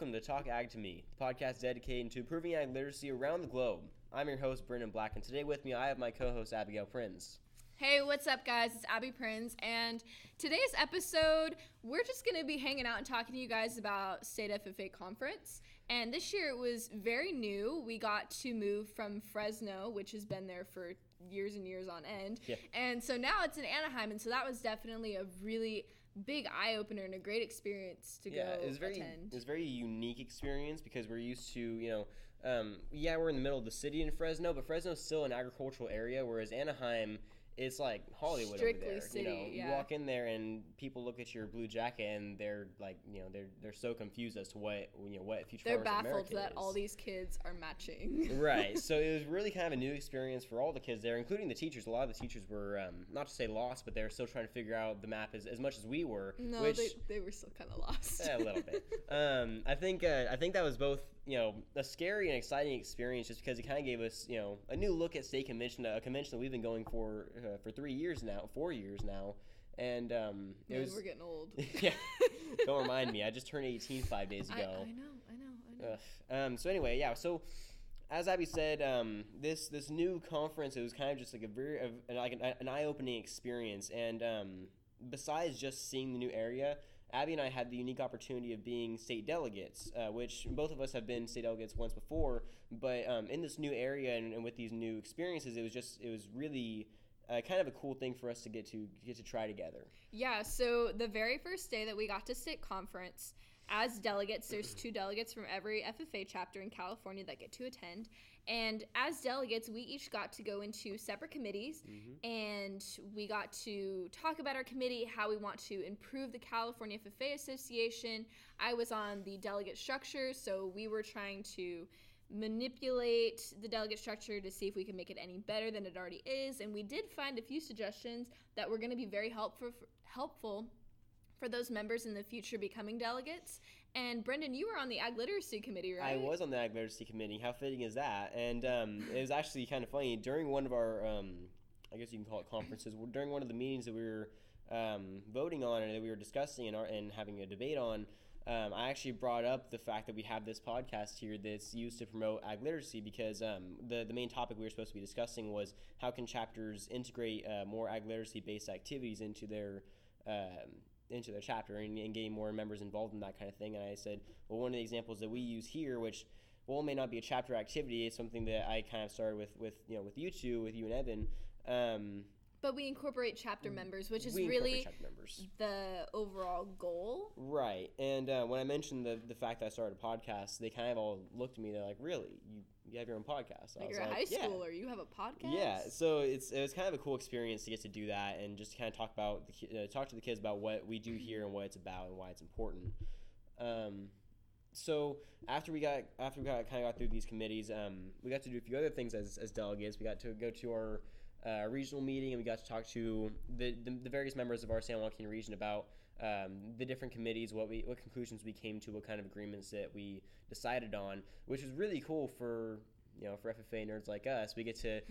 Welcome to Talk Ag to Me, the podcast dedicated to improving ag literacy around the globe. I'm your host, Brendan Black, and today with me I have my co-host, Abigail Prinz. Hey, what's up, guys? It's Abby Prinz, and today's episode, we're just going to be hanging out and talking to you guys about State FFA Conference, and this year it was very new. We got to move from Fresno, which has been there for years and years on end, and so now it's in Anaheim, and so that was definitely a really big eye-opener and a great experience to go attend. It was a very unique experience because we're used to, you know, we're in the middle of the city in Fresno, but Fresno's still an agricultural area, whereas Anaheim, it's like Hollywood strictly over there. City, you know, you walk in there and people look at your blue jacket and they're like, you know, they're so confused as to what Future Farmers America is. They're baffled that all these kids are matching. Right. So it was really kind of a new experience for all the kids there, including the teachers. A lot of the teachers were not to say lost, but they're still trying to figure out the map as much as we were. No, which, they were still kind of lost. A little bit. I think that was both, you know, a scary and exciting experience just because it kind of gave us, you know, a new look at state convention, a convention that we've been going for 3 years now, 4 years now, and we're getting old. Yeah, don't remind me. I just turned 18 5 days ago. I know. So anyway, yeah. So as Abby said, this new conference, it was kind of just like an eye-opening experience. And besides just seeing the new area, Abby and I had the unique opportunity of being state delegates, which both of us have been state delegates once before. But in this new area and with these new experiences, it was really kind of a cool thing for us to get to try together. Yeah, so the very first day that we got to state conference as delegates, there's 2 delegates from every FFA chapter in California that get to attend. And as delegates, we each got to go into separate committees, and we got to talk about our committee, how we want to improve the California FFA Association. I was on the delegate structure, so we were trying to manipulate the delegate structure to see if we can make it any better than it already is, and we did find a few suggestions that were going to be very helpful for those members in the future becoming delegates. And Brendan, you were on the Ag Literacy Committee, right? I was on the Ag Literacy Committee. How fitting is that? And it was actually kind of funny. During one of our, I guess you can call it conferences, during one of the meetings that we were voting on and that we were discussing and having a debate on, I actually brought up the fact that we have this podcast here that's used to promote ag literacy because the main topic we were supposed to be discussing was how can chapters integrate more ag literacy-based activities into their chapter and getting more members involved in that kind of thing. And I said, well, one of the examples that we use here, which it may not be a chapter activity, it's something that I kind of started with you and Evan. But we incorporate chapter members, which is really the overall goal. Right. And when I mentioned the fact that I started a podcast, they kind of all looked at me. They're like, really? You have your own podcast? Like you're a high schooler. You have a podcast? Yeah. So it was kind of a cool experience to get to do that and just to kind of talk to the kids about what we do here and what it's about and why it's important. So after we got through these committees, we got to do a few other things as delegates. We got to go to our regional meeting, and we got to talk to the various members of our San Joaquin region about the different committees, what conclusions we came to, what kind of agreements that we decided on, which was really cool for, you know, for FFA nerds like us. We get to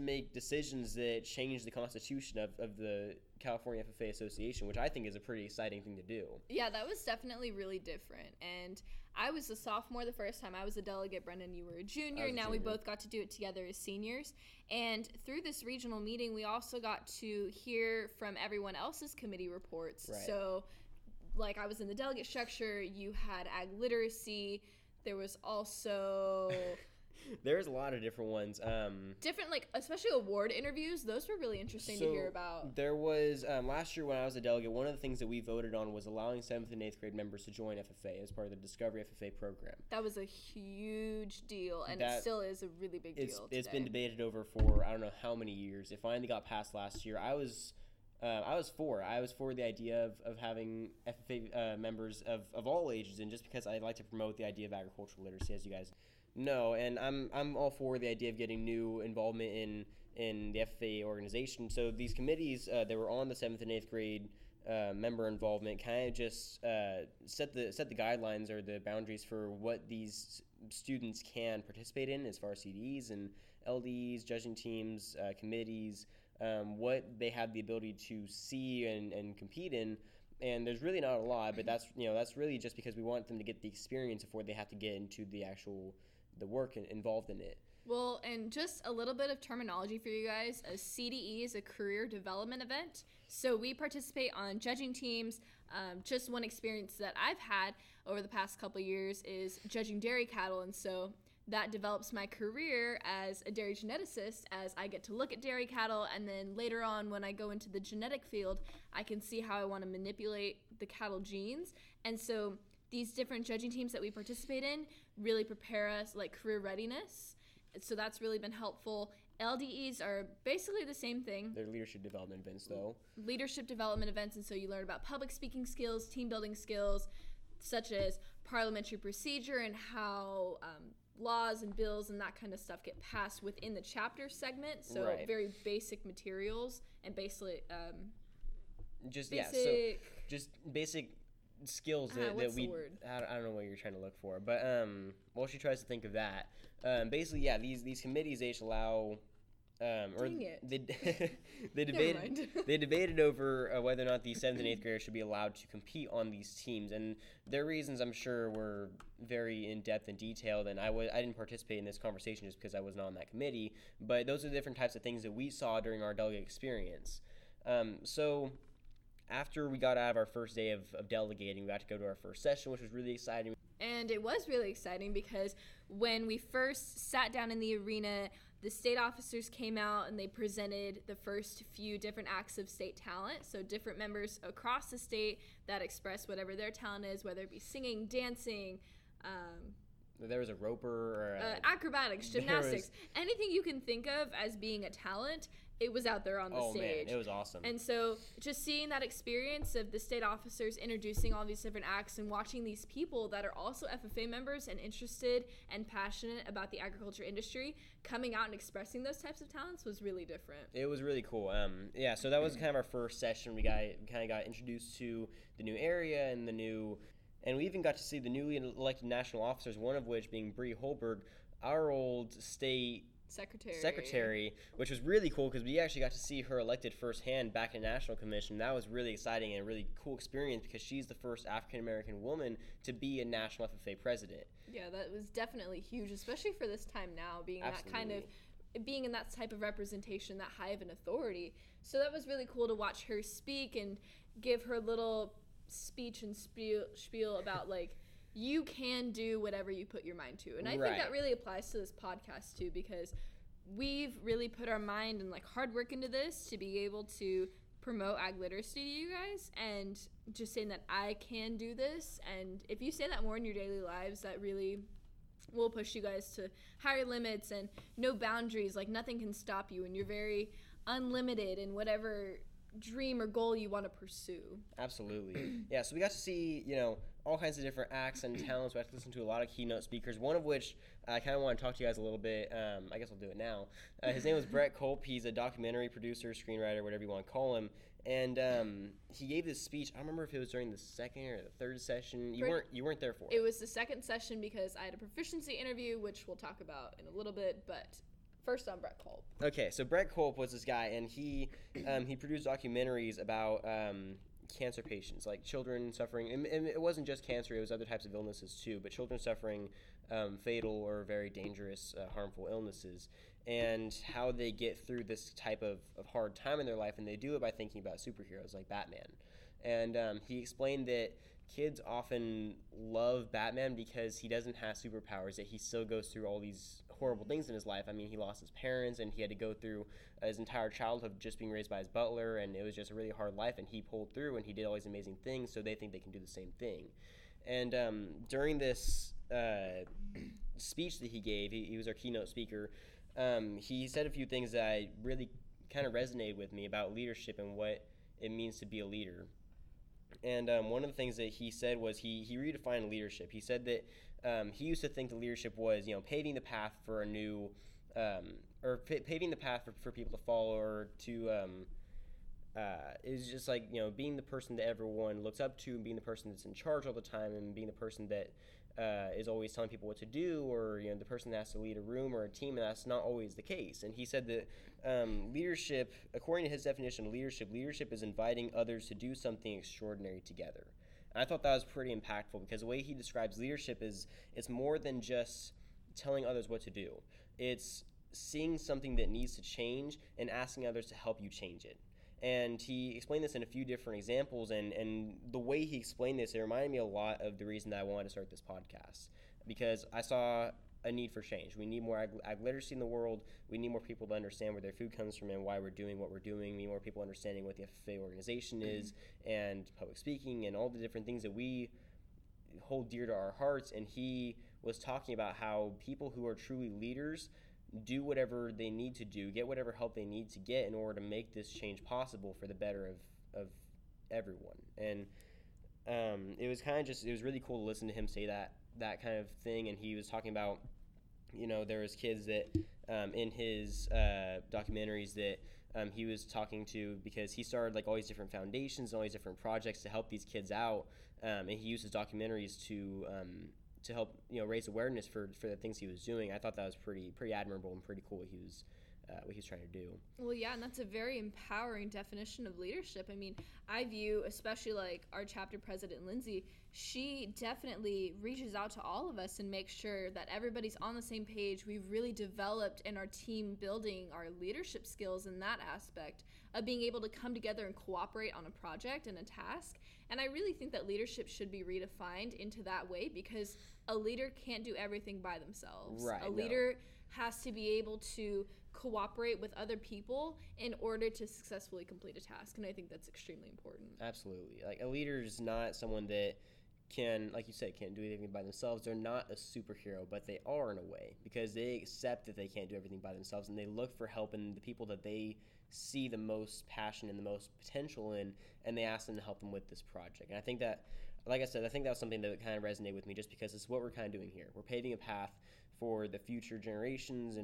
make decisions that change the constitution of the California FFA Association, which I think is a pretty exciting thing to do. Yeah, that was definitely really different. And I was a sophomore the first time. I was a delegate. Brendan, you were a junior. Now we both got to do it together as seniors. And through this regional meeting, we also got to hear from everyone else's committee reports. Right. So, like, I was in the delegate structure. You had ag literacy. There was also... There's a lot of different ones. Different, like, especially award interviews. Those were really interesting to hear about. There was, last year when I was a delegate, one of the things that we voted on was allowing 7th and 8th grade members to join FFA as part of the Discovery FFA program. That was a huge deal, and it still is a really big deal today. It's been debated over for I don't know how many years. It finally got passed last year. I was for the idea of having FFA members of all ages, and just because I like to promote the idea of agricultural literacy, as you guys know, and I'm all for the idea of getting new involvement in the FFA organization. So these committees that were on the 7th and 8th grade member involvement kind of just set the guidelines or the boundaries for what these students can participate in as far as CDEs and LDEs, judging teams, committees, what they have the ability to see and compete in, And there's really not a lot, but that's, you know, that's really just because we want them to get the experience before they have to get into the actual the work involved in it. Well, and just a little bit of terminology for you guys, a CDE is a career development event. So we participate on judging teams. Just one experience that I've had over the past couple of years is judging dairy cattle. And so that develops my career as a dairy geneticist, as I get to look at dairy cattle, and then later on when I go into the genetic field, I can see how I want to manipulate the cattle genes. And so these different judging teams that we participate in really prepare us, like career readiness. So that's really been helpful. LDEs are basically the same thing. They're leadership development events, though. Leadership development events, and so you learn about public speaking skills, team building skills, such as parliamentary procedure and how laws and bills and that kind of stuff get passed within the chapter segment. So right. Very basic materials and basically basic skills that we I don't know what you're trying to look for, but while she tries to think of that, basically, yeah, these committees, they just allow they debated over whether or not the 7th and 8th graders should be allowed to compete on these teams, and their reasons, I'm sure, were very in-depth and detailed, and I didn't participate in this conversation just because I was not on that committee, but those are the different types of things that we saw during our delegate experience. So after we got out of our first day of delegating, we got to go to our first session, which was really exciting. And it was really exciting because when we first sat down in the arena, the state officers came out and they presented the first few different acts of state talent. So different members across the state that express whatever their talent is, whether it be singing, dancing. There was a roper. Or acrobatics, gymnastics, anything you can think of as being a talent. It was out there on the stage. Man, it was awesome. And so just seeing that experience of the state officers introducing all these different acts and watching these people that are also FFA members and interested and passionate about the agriculture industry coming out and expressing those types of talents was really different. It was really cool. So that was kind of our first session. We kind of got introduced to the new area and and we even got to see the newly elected national officers, one of which being Bree Holberg, our old state secretary, which was really cool because we actually got to see her elected firsthand back in National Commission. That was really exciting and a really cool experience because she's the first African-American woman to be a National FFA president. Yeah, that was definitely huge, especially for this time now, being Absolutely. That kind of being in that type of representation, that high of an authority. So that was really cool to watch her speak and give her little speech and spiel about like you can do whatever you put your mind to. And I think that really applies to this podcast too, because we've really put our mind and like hard work into this to be able to promote ag literacy to you guys, and just saying that I can do this. And if you say that more in your daily lives, that really will push you guys to higher limits and no boundaries. Like nothing can stop you and you're very unlimited in whatever dream or goal you want to pursue. Absolutely. Yeah, so we got to see, you know, all kinds of different acts and talents. We had to listen to a lot of keynote speakers, one of which I kind of want to talk to you guys a little bit. I guess I'll do it now. His name was Brett Culp. He's a documentary producer, screenwriter, whatever you want to call him. And he gave this speech. I don't remember if it was during the second or the third session. You weren't there for it. It was the second session because I had a proficiency interview, which we'll talk about in a little bit, but first on Brett Culp. Okay, so Brett Culp was this guy, and he produced documentaries about cancer patients, like children suffering. And it wasn't just cancer, it was other types of illnesses too, but children suffering fatal or very dangerous, harmful illnesses, and how they get through this type of hard time in their life, and they do it by thinking about superheroes like Batman. And he explained that kids often love Batman because he doesn't have superpowers, that he still goes through all these horrible things in his life. I mean, he lost his parents, and he had to go through his entire childhood just being raised by his butler, and it was just a really hard life, and he pulled through, and he did all these amazing things, so they think they can do the same thing. And during this speech that he gave, he was our keynote speaker, he said a few things that I really kind of resonated with me about leadership and what it means to be a leader. And one of the things that he said was he redefined leadership. He said that he used to think the leadership was, you know, paving the path for a new paving the path for people to follow, or to is just like, you know, being the person that everyone looks up to, and being the person that's in charge all the time, and being the person that is always telling people what to do, or the person that has to lead a room or a team, and that's not always the case. And he said that leadership, according to his definition of leadership is inviting others to do something extraordinary together. And I thought that was pretty impactful, because the way he describes leadership is it's more than just telling others what to do. It's seeing something that needs to change and asking others to help you change it. And he explained this in a few different examples, and the way he explained this, it reminded me a lot of the reason that I wanted to start this podcast, because I saw a need for change. We need more ag literacy in the world. We need more people to understand where their food comes from and why we're doing what we're doing. We need more people understanding what the FFA organization is and public speaking and all the different things that we hold dear to our hearts. And he was talking about how people who are truly leaders do whatever they need to do, get whatever help they need to get in order to make this change possible for the better of everyone. And it was kind of just, it was really cool to listen to him say that kind of thing. And he was talking about, there was kids that in his documentaries that he was talking to, because he started like all these different foundations and all these different projects to help these kids out. And he used his documentaries to help raise awareness for the things he was doing. I thought that was pretty admirable and pretty cool what he was trying to do. Well, yeah, and that's a very empowering definition of leadership. I mean, I view, especially like our chapter president, Lindsay, she definitely reaches out to all of us and makes sure that everybody's on the same page. We've really developed in our team building our leadership skills in that aspect of being able to come together and cooperate on a project and a task. And I really think that leadership should be redefined into that way, because a leader can't do everything by themselves. Right. A leader has to be able to cooperate with other people in order to successfully complete a task, and I think that's extremely important. Absolutely. Like, a leader is not someone that can, like you said, can't do anything by themselves. They're not a superhero, but they are in a way, because they accept that they can't do everything by themselves, and they look for help in the people that they see the most passion and the most potential in, and they ask them to help them with this project. And I think that, like I said, I think that was something that kind of resonated with me, just because it's what we're kind of doing here. We're paving a path for the future generations,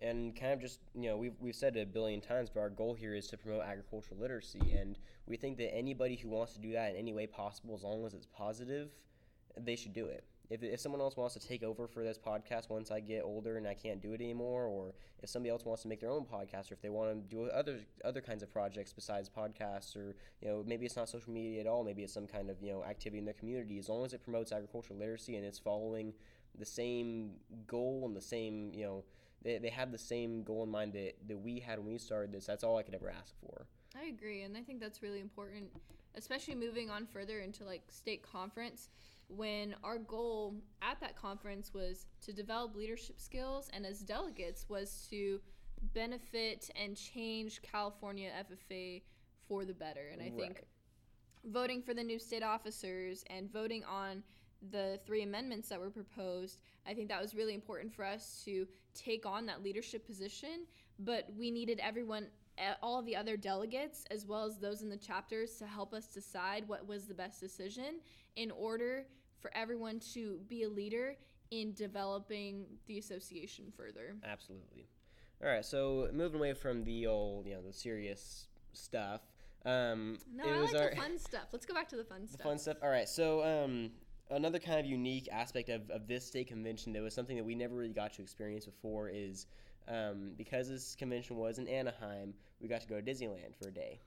and kind of just, we've said it a billion times, but our goal here is to promote agricultural literacy, and we think that anybody who wants to do that in any way possible, as long as it's positive, they should do it. If someone else wants to take over for this podcast once I get older and I can't do it anymore, or if somebody else wants to make their own podcast, or if they want to do other kinds of projects besides podcasts, or maybe it's not social media at all, maybe it's some kind of activity in their community, as long as it promotes agricultural literacy and it's following the same goal and the same they have the same goal in mind that we had when we started this, that's all I could ever ask for. I agree, and I think that's really important, especially moving on further into like state conference, when our goal at that conference was to develop leadership skills, and as delegates was to benefit and change California FFA for the better. And I think voting for the new state officers and voting on the 3 amendments that were proposed, I think that was really important for us to take on that leadership position, but we needed everyone, all the other delegates as well as those in the chapters, to help us decide what was the best decision in order for everyone to be a leader in developing the association further. Absolutely. All right, so moving away from the old, the serious stuff. The fun stuff. Let's go back to the fun stuff. The fun stuff. All right, so another kind of unique aspect of this state convention that was something that we never really got to experience before is because this convention was in Anaheim, we got to go to Disneyland for a day.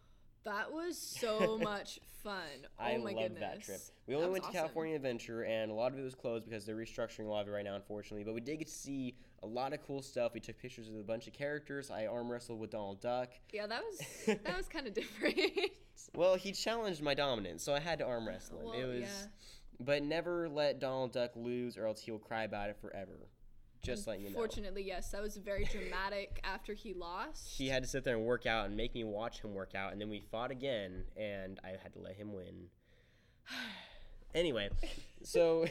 That was so much fun. I loved that trip. We only went to California Adventure, and a lot of it was closed because they're restructuring a lot of it right now, unfortunately. But we did get to see a lot of cool stuff. We took pictures of a bunch of characters. I arm wrestled with Donald Duck. Yeah, that was kind of different. Well, he challenged my dominance, so I had to arm wrestle him. Well, it was, yeah. But never let Donald Duck lose, or else he'll cry about it forever. Just letting you know. Fortunately, yes, that was very dramatic after he lost. He had to sit there and work out and make me watch him work out, and then we fought again, and I had to let him win. Anyway, so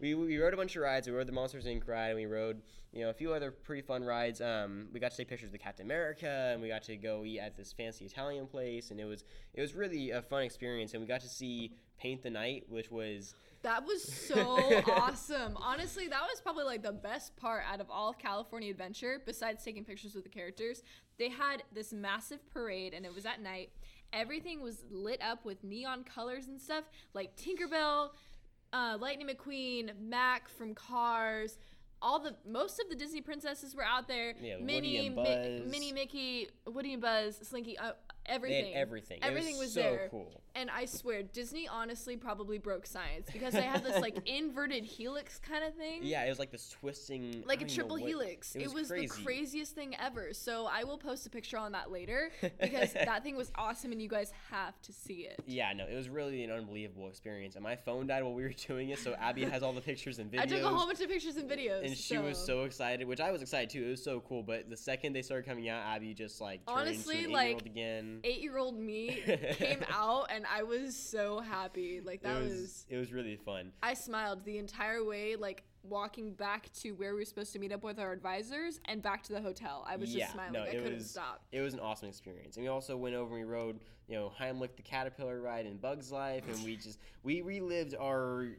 we rode a bunch of rides. We rode the Monsters Inc. ride, and we rode a few other pretty fun rides. We got to take pictures of Captain America, and we got to go eat at this fancy Italian place, and it was really a fun experience. And we got to see Paint the Night, which was... That was so awesome. Honestly, that was probably like the best part out of all of California Adventure, besides taking pictures with the characters. They had this massive parade, and it was at night. Everything was lit up with neon colors and stuff, like Tinkerbell... Lightning McQueen, Mac from Cars, most of the Disney princesses were out there. Yeah, Minnie, Minnie, Mickey, Woody and Buzz, Slinky, everything. They had everything. Everything was so there. Cool. And I swear, Disney honestly probably broke science because they had this like inverted helix kind of thing. Yeah, it was like this twisting. Like a triple helix. It was the craziest thing ever. So I will post a picture on that later because that thing was awesome and you guys have to see it. Yeah, no, it was really an unbelievable experience. And my phone died while we were doing it, so Abby has all the pictures and videos. I took a whole bunch of pictures and videos. And she was so excited, which I was excited too. It was so cool. But the second they started coming out, Abby just like turned into an 8-year-old again. 8-year-old me came out and I was so happy. Like it was really fun. I smiled the entire way, like walking back to where we were supposed to meet up with our advisors and back to the hotel. I was just smiling. I couldn't stop. It was an awesome experience. And we also went over and we rode, Heimlich the Caterpillar ride and Bug's Life, and we relived our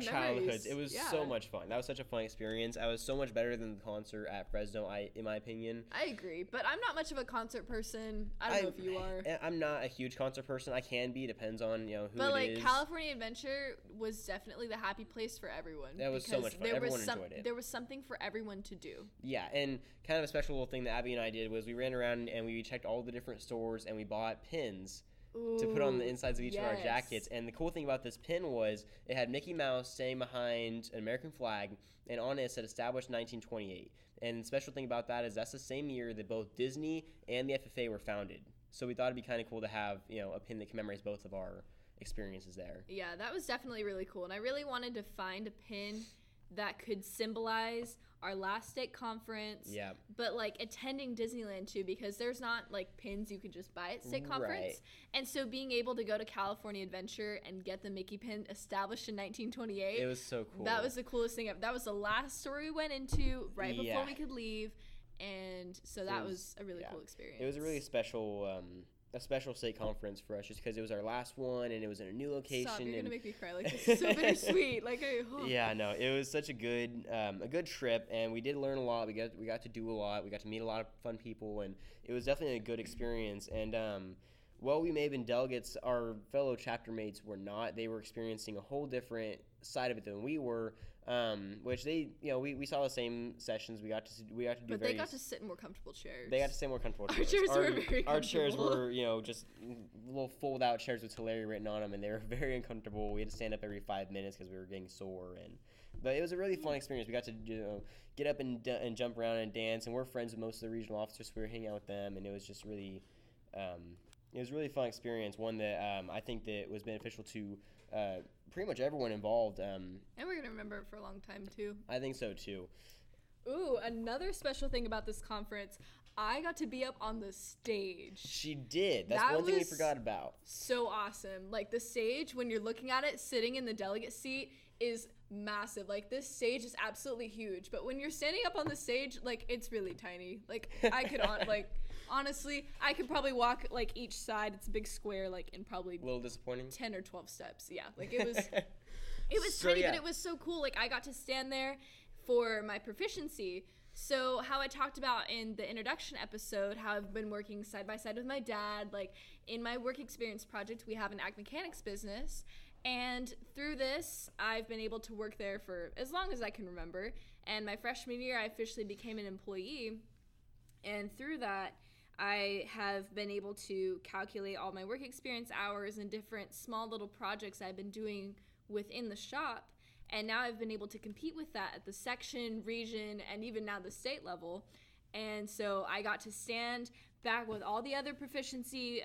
childhoods. It was so much fun. That was such a fun experience. I was so much better than the concert at Fresno, in my opinion. I agree, but I'm not much of a concert person. I don't know if you are. I'm not a huge concert person. I can be, depends on who it is. But California Adventure was definitely the happy place for everyone. That was so much fun. Everyone enjoyed it. There was something for everyone to do. Yeah, and kind of a special little thing that Abby and I did was we ran around and we checked all the different stores and we bought pins to put on the insides of each of our jackets. And the cool thing about this pin was it had Mickey Mouse standing behind an American flag, and on it said established 1928. And the special thing about that is that's the same year that both Disney and the FFA were founded. So we thought it'd be kind of cool to have, a pin that commemorates both of our experiences there. Yeah, that was definitely really cool. And I really wanted to find a pin that could symbolize our last state conference, but like attending Disneyland too, because there's not like pins you can just buy at state conference. Right. And so being able to go to California Adventure and get the Mickey pin established in 1928. It was so cool. That was the coolest thing ever. That was the last store we went into before we could leave. And so that was a really cool experience. It was a really special a special state conference for us just because it was our last one and it was in a new location. Stop, you're going to make me cry. Like, this is so bittersweet. Yeah, no, it was such a good trip, and we did learn a lot. We got to do a lot. We got to meet a lot of fun people, and it was definitely a good experience. And while we may have been delegates, our fellow chapter mates were not. They were experiencing a whole different side of it than we were, which they, we saw the same sessions. We got to do. But they got to sit in more comfortable chairs. Our chairs were very comfortable. Our chairs were, just little fold-out chairs with Tulare written on them, and they were very uncomfortable. We had to stand up every 5 minutes because we were getting sore, but it was a really fun experience. We got to get up and jump around and dance, and we're friends with most of the regional officers, so we were hanging out with them, and it was just really. It was a really fun experience, one that I think that was beneficial to pretty much everyone involved. And we're going to remember it for a long time, too. I think so, too. Ooh, another special thing about this conference, I got to be up on the stage. She did. That one thing we forgot about. So awesome. Like, the stage, when you're looking at it, sitting in the delegate seat, is massive. Like, this stage is absolutely huge, but when you're standing up on the stage, like, it's really tiny. Like, I could honestly I could probably walk like each side. It's a big square, like, in probably a little disappointing 10 or 12 steps. Yeah, like, it was tiny, but it was so cool. Like, I got to stand there for my proficiency. So how I talked about in the introduction episode, how I've been working side by side with my dad, like, in my work experience project, we have an ag mechanics business. And through this, I've been able to work there for as long as I can remember. And my freshman year, I officially became an employee. And through that, I have been able to calculate all my work experience hours and different small little projects I've been doing within the shop. And now I've been able to compete with that at the section, region, and even now the state level. And so I got to stand back with all the other proficiency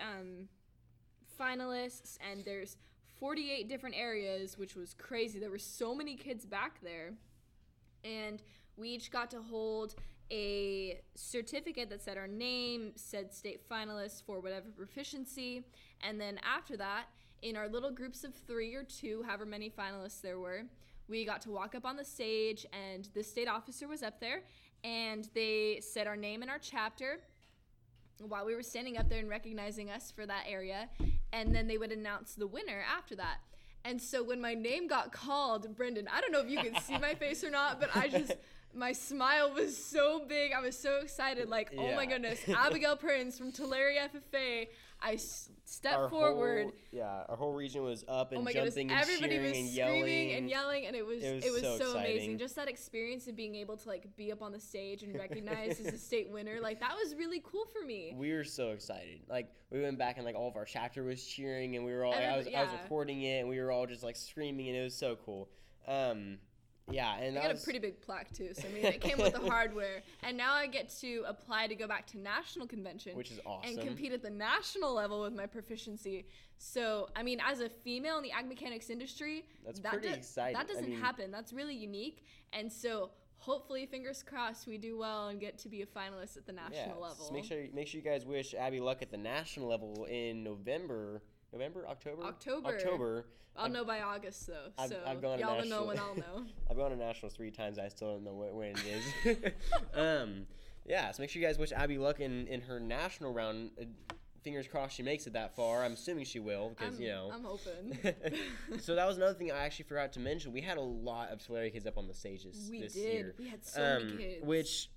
finalists, and there's 48 different areas, which was crazy. There were so many kids back there. And we each got to hold a certificate that said our name, said state finalist for whatever proficiency. And then after that, in our little groups of 3 or 2, however many finalists there were, we got to walk up on the stage, and the state officer was up there, and they said our name and our chapter while we were standing up there and recognizing us for that area, and then they would announce the winner after that. And so when my name got called, Brendan, I don't know if you could see my face or not, but I just My smile was so big. I was so excited. Like, yeah. Oh my goodness, Abigail Prinz from Tulare FFA. I stepped forward. Our whole region was up and jumping and cheering and yelling. Everybody was screaming and yelling, and it was so amazing. Just that experience of being able to, like, be up on the stage and recognized as a state winner. Like, that was really cool for me. We were so excited. Like, we went back and, like, all of our chapter was cheering, and we were all, I was recording it, and we were all just, like, screaming, and it was so cool. Yeah, and I got a pretty big plaque too. So I mean, it came with the hardware, and now I get to apply to go back to national convention, which is awesome, and compete at the national level with my proficiency. So I mean, as a female in the ag mechanics industry, that's pretty exciting. That doesn't happen. That's really unique, and so hopefully, fingers crossed, we do well and get to be a finalist at the national level. So make sure you guys wish Abby luck at the national level in November. October. I'll know by August, though. I've gone y'all will know when I'll know. I've gone to Nationals 3 times. I still don't know when it is. So make sure you guys wish Abby luck in her national round. Fingers crossed she makes it that far. I'm assuming she will because, I'm hoping. So that was another thing I actually forgot to mention. We had a lot of Tulare kids up on the stages this year. We had so many kids. Which...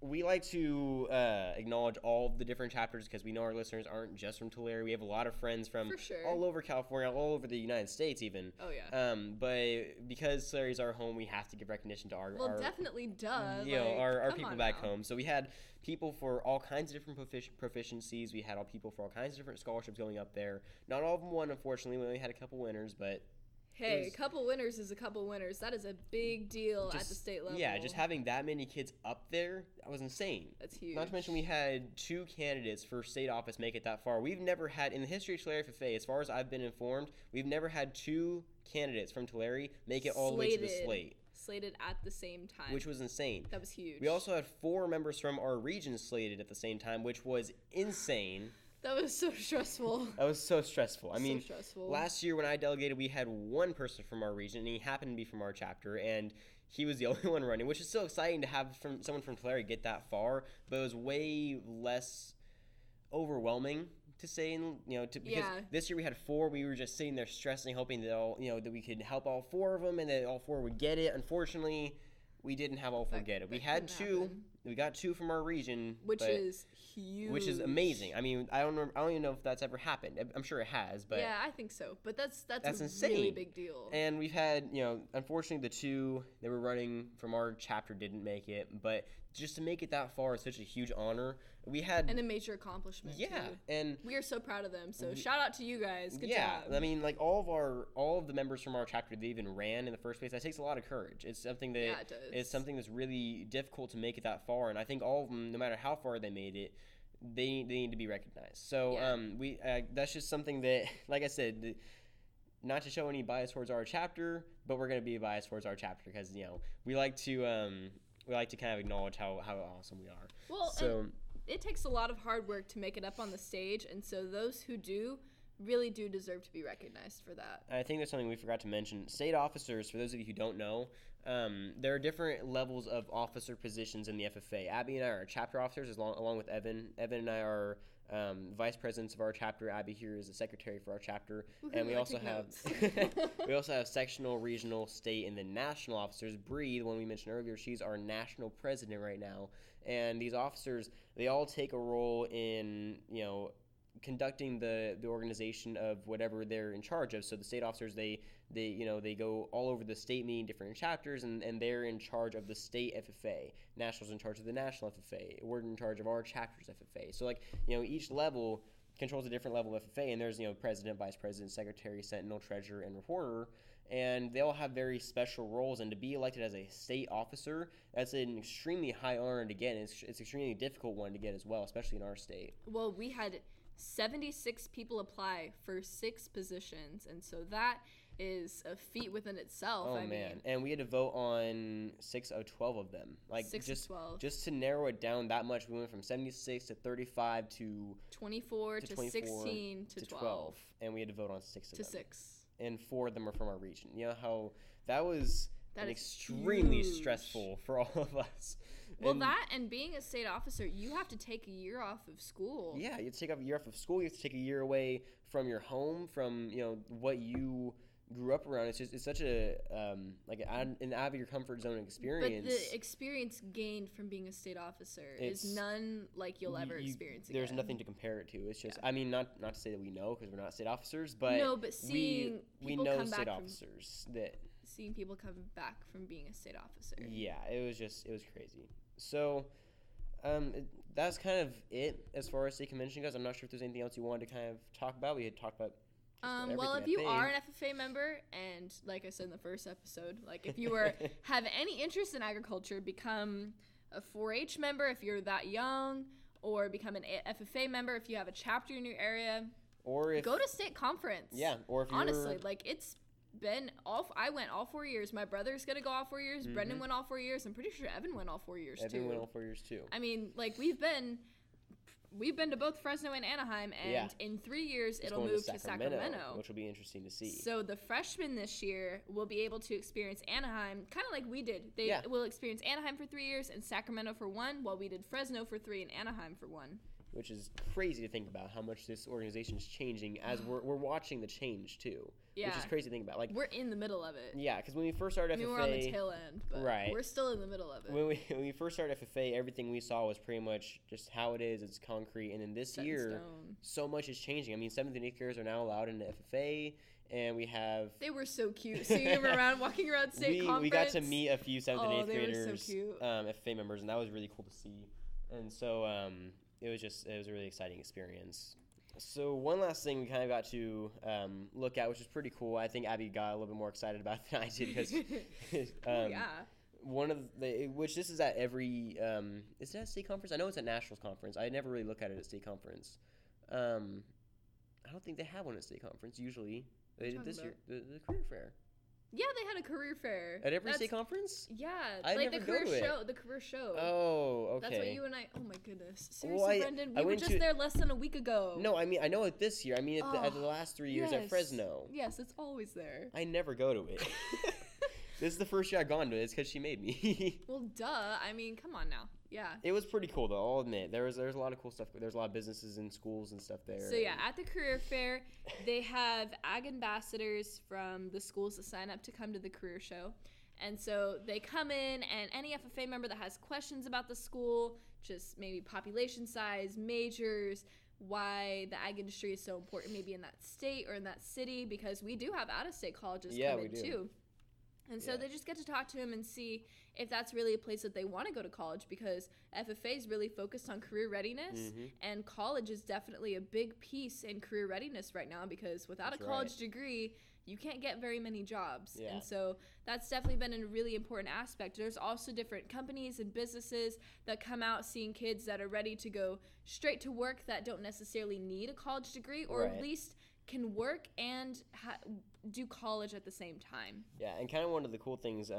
we like to acknowledge all the different chapters because we know our listeners aren't just from Tulare. We have a lot of friends from all over California, all over the United States even. Oh, yeah. But because Tulare is our home, we have to give recognition to our definitely does. Our people back home. So we had people for all kinds of different proficiencies. We had all people for all kinds of different scholarships going up there. Not all of them won, unfortunately. We only had a couple winners, but... hey, a couple winners is a couple winners. That is a big deal at the state level. Yeah, just having that many kids up there, that was insane. That's huge. Not to mention we had 2 candidates for state office make it that far. We've never had, in the history of Tulare FFA, as far as I've been informed, we've never had 2 candidates from Tulare make it all the way to the slate. Slated at the same time. Which was insane. That was huge. We also had 4 members from our region slated at the same time, which was insane. That was so stressful. I mean, last year when I delegated, we had 1 person from our region, and he happened to be from our chapter, and he was the only one running, which is so exciting to have someone from Tulare get that far, but it was way less overwhelming to say, because this year we had 4. We were just sitting there stressing, hoping that that we could help all 4 of them and that all 4 would get it. Unfortunately, we didn't have all 4 get it. We had 2. Happen. We got 2 from our region, which is huge. Which is amazing. I mean, I don't even know if that's ever happened. I'm sure it has, but yeah, I think so. But that's a insane. Really big deal. And we've had, unfortunately, the 2 that were running from our chapter didn't make it. But just to make it that far is such a huge honor. We had and a major accomplishment. Yeah, too. And we are so proud of them. So shout out to you guys. Good job. I mean, like all of the members from our chapter that even ran in the first place. That takes a lot of courage. It's something that it's something that's really difficult to make it that far. And I think all of them, no matter how far they made it, they need to be recognized. So that's just something that, like I said, not to show any bias towards our chapter, but we're going to be biased towards our chapter because we like to kind of acknowledge how awesome we are. Well, so it takes a lot of hard work to make it up on the stage, and so those who do really do deserve to be recognized for that. I think there's something we forgot to mention. State officers, for those of you who don't know. There are different levels of officer positions in the FFA. Abby and I are chapter officers, along with Evan. Evan and I are vice presidents of our chapter. Abby here is the secretary for our chapter, and we also have sectional, regional, state, and then national officers. Bree, the one we mentioned earlier, she's our national president right now. And these officers, they all take a role in conducting the organization of whatever they're in charge of. So the state officers, they go all over the state meeting, different chapters, and they're in charge of the state FFA. National's in charge of the national FFA. We're in charge of our chapter's FFA. So, each level controls a different level of FFA, and there's, president, vice president, secretary, sentinel, treasurer, and reporter, and they all have very special roles, and to be elected as a state officer, that's an extremely high honor to get, and it's an extremely difficult one to get as well, especially in our state. Well, we had 76 people apply for 6 positions, and so that is a feat within itself. Oh, man. And we had to vote on 6 of 12 of them. Like 6 just, of 12. Just to narrow it down that much, we went from 76 to 35 to 24 to 16 to 12. And we had to vote on 6 of them. And 4 of them are from our region. You know how that was extremely huge. Stressful for all of us. Well, that and being a state officer, you have to take a year off of school. Yeah, you have to take a year away from your home, from what you grew up around. It's just, it's such a like an out of your comfort zone experience. But the experience gained from being a state officer is none like you'll ever experience again. There's nothing to compare it to. It's just, yeah. I mean, not to say that we know because we're not state officers, but no, but seeing we know come state back officers from, that seeing people come back from being a state officer. Yeah, it was crazy. So. That's kind of it as far as state convention goes. I'm not sure if there's anything else you wanted to kind of talk about. We had talked about everything. Well, if you are an FFA member, and like I said in the first episode, like if you were have any interest in agriculture, become a 4-H member if you're that young, or become an FFA member if you have a chapter in your area, or if, go to state conference. Yeah, or if honestly, like it's been I went all 4 years. My brother's gonna go all 4 years. Mm-hmm. Brendan went all 4 years. I'm pretty sure Evan went all 4 years too. I mean, like we've been to both Fresno and Anaheim, and in 3 years it'll move to Sacramento, which will be interesting to see. So the freshmen this year will be able to experience Anaheim, kind of like we did. They will experience Anaheim for 3 years and Sacramento for one, while we did Fresno for three and Anaheim for one. Which is crazy to think about how much this organization is changing as we're watching the change too. Yeah. Which is crazy to think about. Like we're in the middle of it. Yeah, because when we first started FFA, we were on the tail end, but we're still in the middle of it. When we first started FFA, everything we saw was pretty much just how it is. It's concrete, and then this year, so much is changing. I mean, 7th and 8th graders are now allowed into FFA, and we have. They were so cute. So you were walking around state conference. We got to meet a few 7th and 8th graders, were so cute. FFA members, and that was really cool to see. And so it was a really exciting experience. So one last thing we kind of got to look at, which is pretty cool. I think Abby got a little bit more excited about it than I did because one of the which this is at every is it at state conference? I know it's at nationals conference. I never really look at it at state conference. I don't think they have one at state conference usually. They did this year the career fair. Yeah, they had a career fair. At every state conference? Yeah. I like never the career show. The career show. Oh, okay. That's what you and I. Oh my goodness. Seriously, Brendan, we were just there less than a week ago. No, I mean I know it this year. I mean at the last 3 years at Fresno. Yes, it's always there. I never go to it. This is the first year I've gone to it. It's because she made me. Well, duh. I mean, come on now. Yeah. It was pretty cool though. I'll admit there's a lot of cool stuff. There's a lot of businesses and schools and stuff there. So yeah, at the career fair, they have ag ambassadors from the schools that sign up to come to the career show, and so they come in, and any FFA member that has questions about the school, just maybe population size, majors, why the ag industry is so important, maybe in that state or in that city, because we do have out-of-state colleges come in too. And so they just get to talk to him and see if that's really a place that they want to go to college, because FFA is really focused on career readiness, and college is definitely a big piece in career readiness right now, because without a college degree, you can't get very many jobs. Yeah. And so that's definitely been a really important aspect. There's also different companies and businesses that come out seeing kids that are ready to go straight to work that don't necessarily need a college degree, or at least can work and do college at the same time. Yeah, and kind of one of the cool things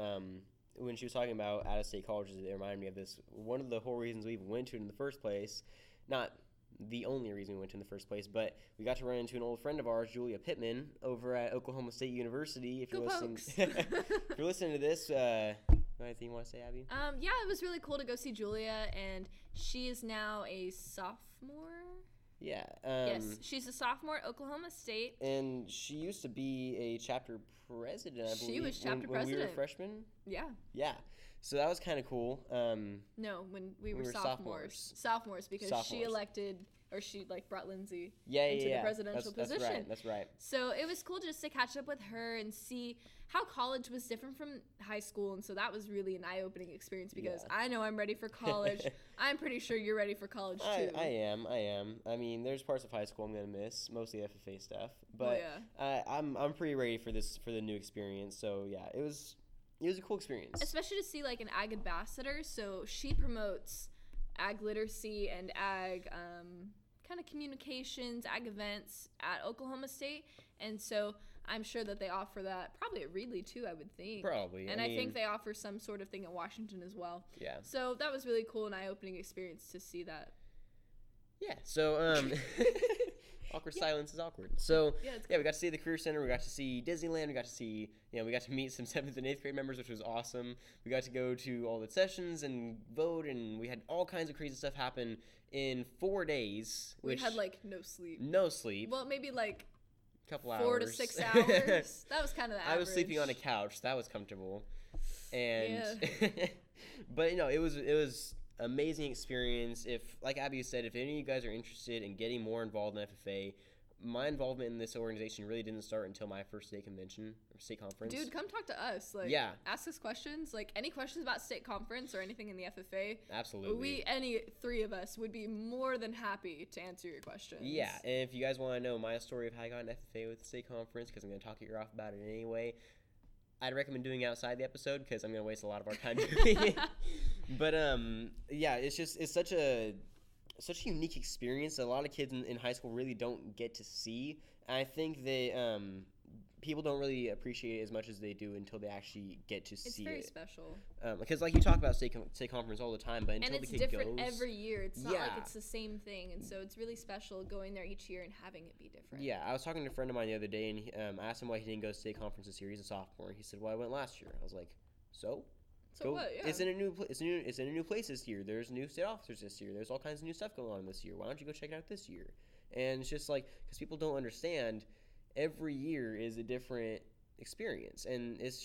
when she was talking about out-of-state colleges, it reminded me of this. One of the whole reasons we even went to it in the first place, not the only reason we went to in the first place, but we got to run into an old friend of ours, Julia Pittman, over at Oklahoma State University. If you're listening, if you're listening to this, anything you want to say, Abby? Yeah, it was really cool to go see Julia, and she is now a sophomore. Yeah. Yes, she's a sophomore at Oklahoma State. And she used to be a chapter president, I believe. She was chapter president. When we were freshmen? Yeah. Yeah. So that was kind of cool. No, when we were sophomores. Sophomores, because she elected, or she brought Lindsay into the presidential position. That's right. So it was cool just to catch up with her and see how college was different from high school, and so that was really an eye-opening experience, because I know I'm ready for college. I'm pretty sure you're ready for college, too. I am. I mean, there's parts of high school I'm going to miss, mostly FFA stuff, but I'm pretty ready for this, for the new experience, so yeah, it was a cool experience. Especially to see, an ag ambassador, so she promotes ag literacy and ag kind of communications, ag events at Oklahoma State, and so I'm sure that they offer that probably at Reedley too, I would think. Probably. And I think they offer some sort of thing at Washington as well. Yeah. So that was really cool and eye-opening experience to see that. Yeah. So awkward silence is awkward. So we got to see the Career Center. We got to see Disneyland. We got to see, we got to meet some 7th and 8th grade members, which was awesome. We got to go to all the sessions and vote, and we had all kinds of crazy stuff happen in 4 days. We had no sleep. Well, maybe couple hours. 4 to 6 hours. That was kind of the average. I was sleeping on a couch. That was comfortable. And yeah. But you know, it was amazing experience. If, like Abby said, if any of you guys are interested in getting more involved in FFA, my involvement in this organization really didn't start until my first state convention or state conference. Dude, come talk to us. Like, yeah. Ask us questions. Like, any questions about state conference or anything in the FFA? Absolutely. Any three of us would be more than happy to answer your questions. Yeah, and if you guys want to know my story of how I got an FFA with the state conference, because I'm going to talk your ear off about it anyway, I'd recommend doing it outside the episode because I'm going to waste a lot of our time doing it. But, yeah, it's such a unique experience that a lot of kids in high school really don't get to see. And I think they people don't really appreciate it as much as they do until they actually get to see it. It's very special. Because, like, you talk about state conference all the time, but until the kid goes. And it's different every year. It's not like it's the same thing. And so it's really special going there each year and having it be different. Yeah, I was talking to a friend of mine the other day, and I asked him why he didn't go to state conference this year. He's a sophomore. And he said, well, I went last year. I was like, so? So what? Yeah. It's in a new place this year. There's new state officers this year. There's all kinds of new stuff going on this year. Why don't you go check it out this year? And it's just like, because people don't understand, every year is a different experience. And it's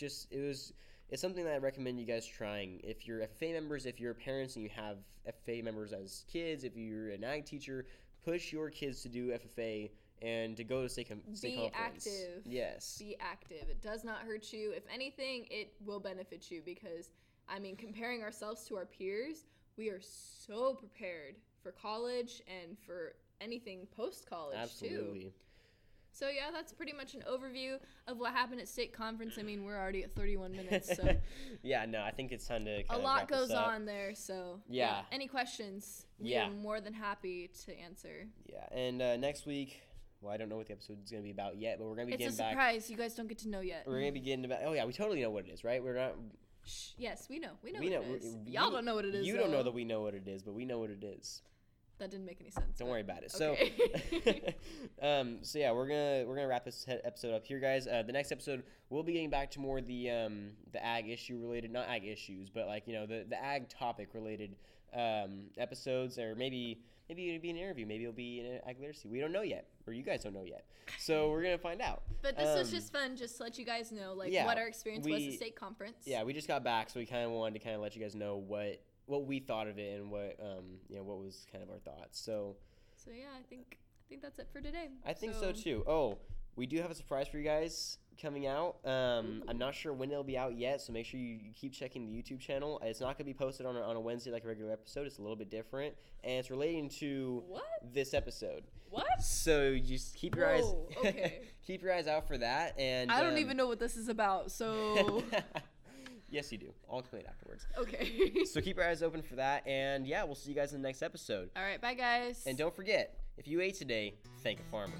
something that I recommend you guys trying. If you're FFA members, if you're parents and you have FFA members as kids, if you're an ag teacher, push your kids to do FFA and to go to state conference. Be active. Yes. Be active. It does not hurt you. If anything, it will benefit you because, I mean, comparing ourselves to our peers, we are so prepared for college and for anything post-college, absolutely, too. So, yeah, that's pretty much an overview of what happened at state conference. I mean, we're already at 31 minutes, so. Yeah, no, I think it's time to kind of wrap this up. A lot goes on there, so. Yeah. Any questions? Yeah. We are more than happy to answer. Yeah, and next week, well, I don't know what the episode is going to be about yet, but we're going to be getting back. It's a surprise. You guys don't get to know yet. We're going to be getting back. Oh, yeah, we totally know what it is, right? We're not. Shh, yes, we know. We know what it is. Y'all don't know what it is. You don't know that we know what it is, but we know what it is. That didn't make any sense. Don't worry about it. Okay. So, so yeah, we're gonna wrap this episode up here, guys. The next episode, we'll be getting back to more the ag issue related, not ag issues, but like, you know, the ag topic related episodes, or maybe it'll be an interview, maybe it'll be an ag literacy. We don't know yet, or you guys don't know yet. So we're gonna find out. But this was just fun, just to let you guys know, like, what our experience was at state conference. Yeah, we just got back, so we kind of wanted to kind of let you guys know what we thought of it and what you know, what was kind of our thoughts. So yeah, I think that's it for today. I think so too. Oh, we do have a surprise for you guys coming out. I'm not sure when it'll be out yet, so make sure you keep checking the YouTube channel. It's not going to be posted on a Wednesday like a regular episode. It's a little bit different, and it's relating to this episode. What? So just keep your eyes okay. Keep your eyes out for that. And I don't even know what this is about. So. Yes, you do. I'll explain it afterwards. Okay. So keep your eyes open for that. And, yeah, we'll see you guys in the next episode. All right. Bye, guys. And don't forget, if you ate today, thank a farmer.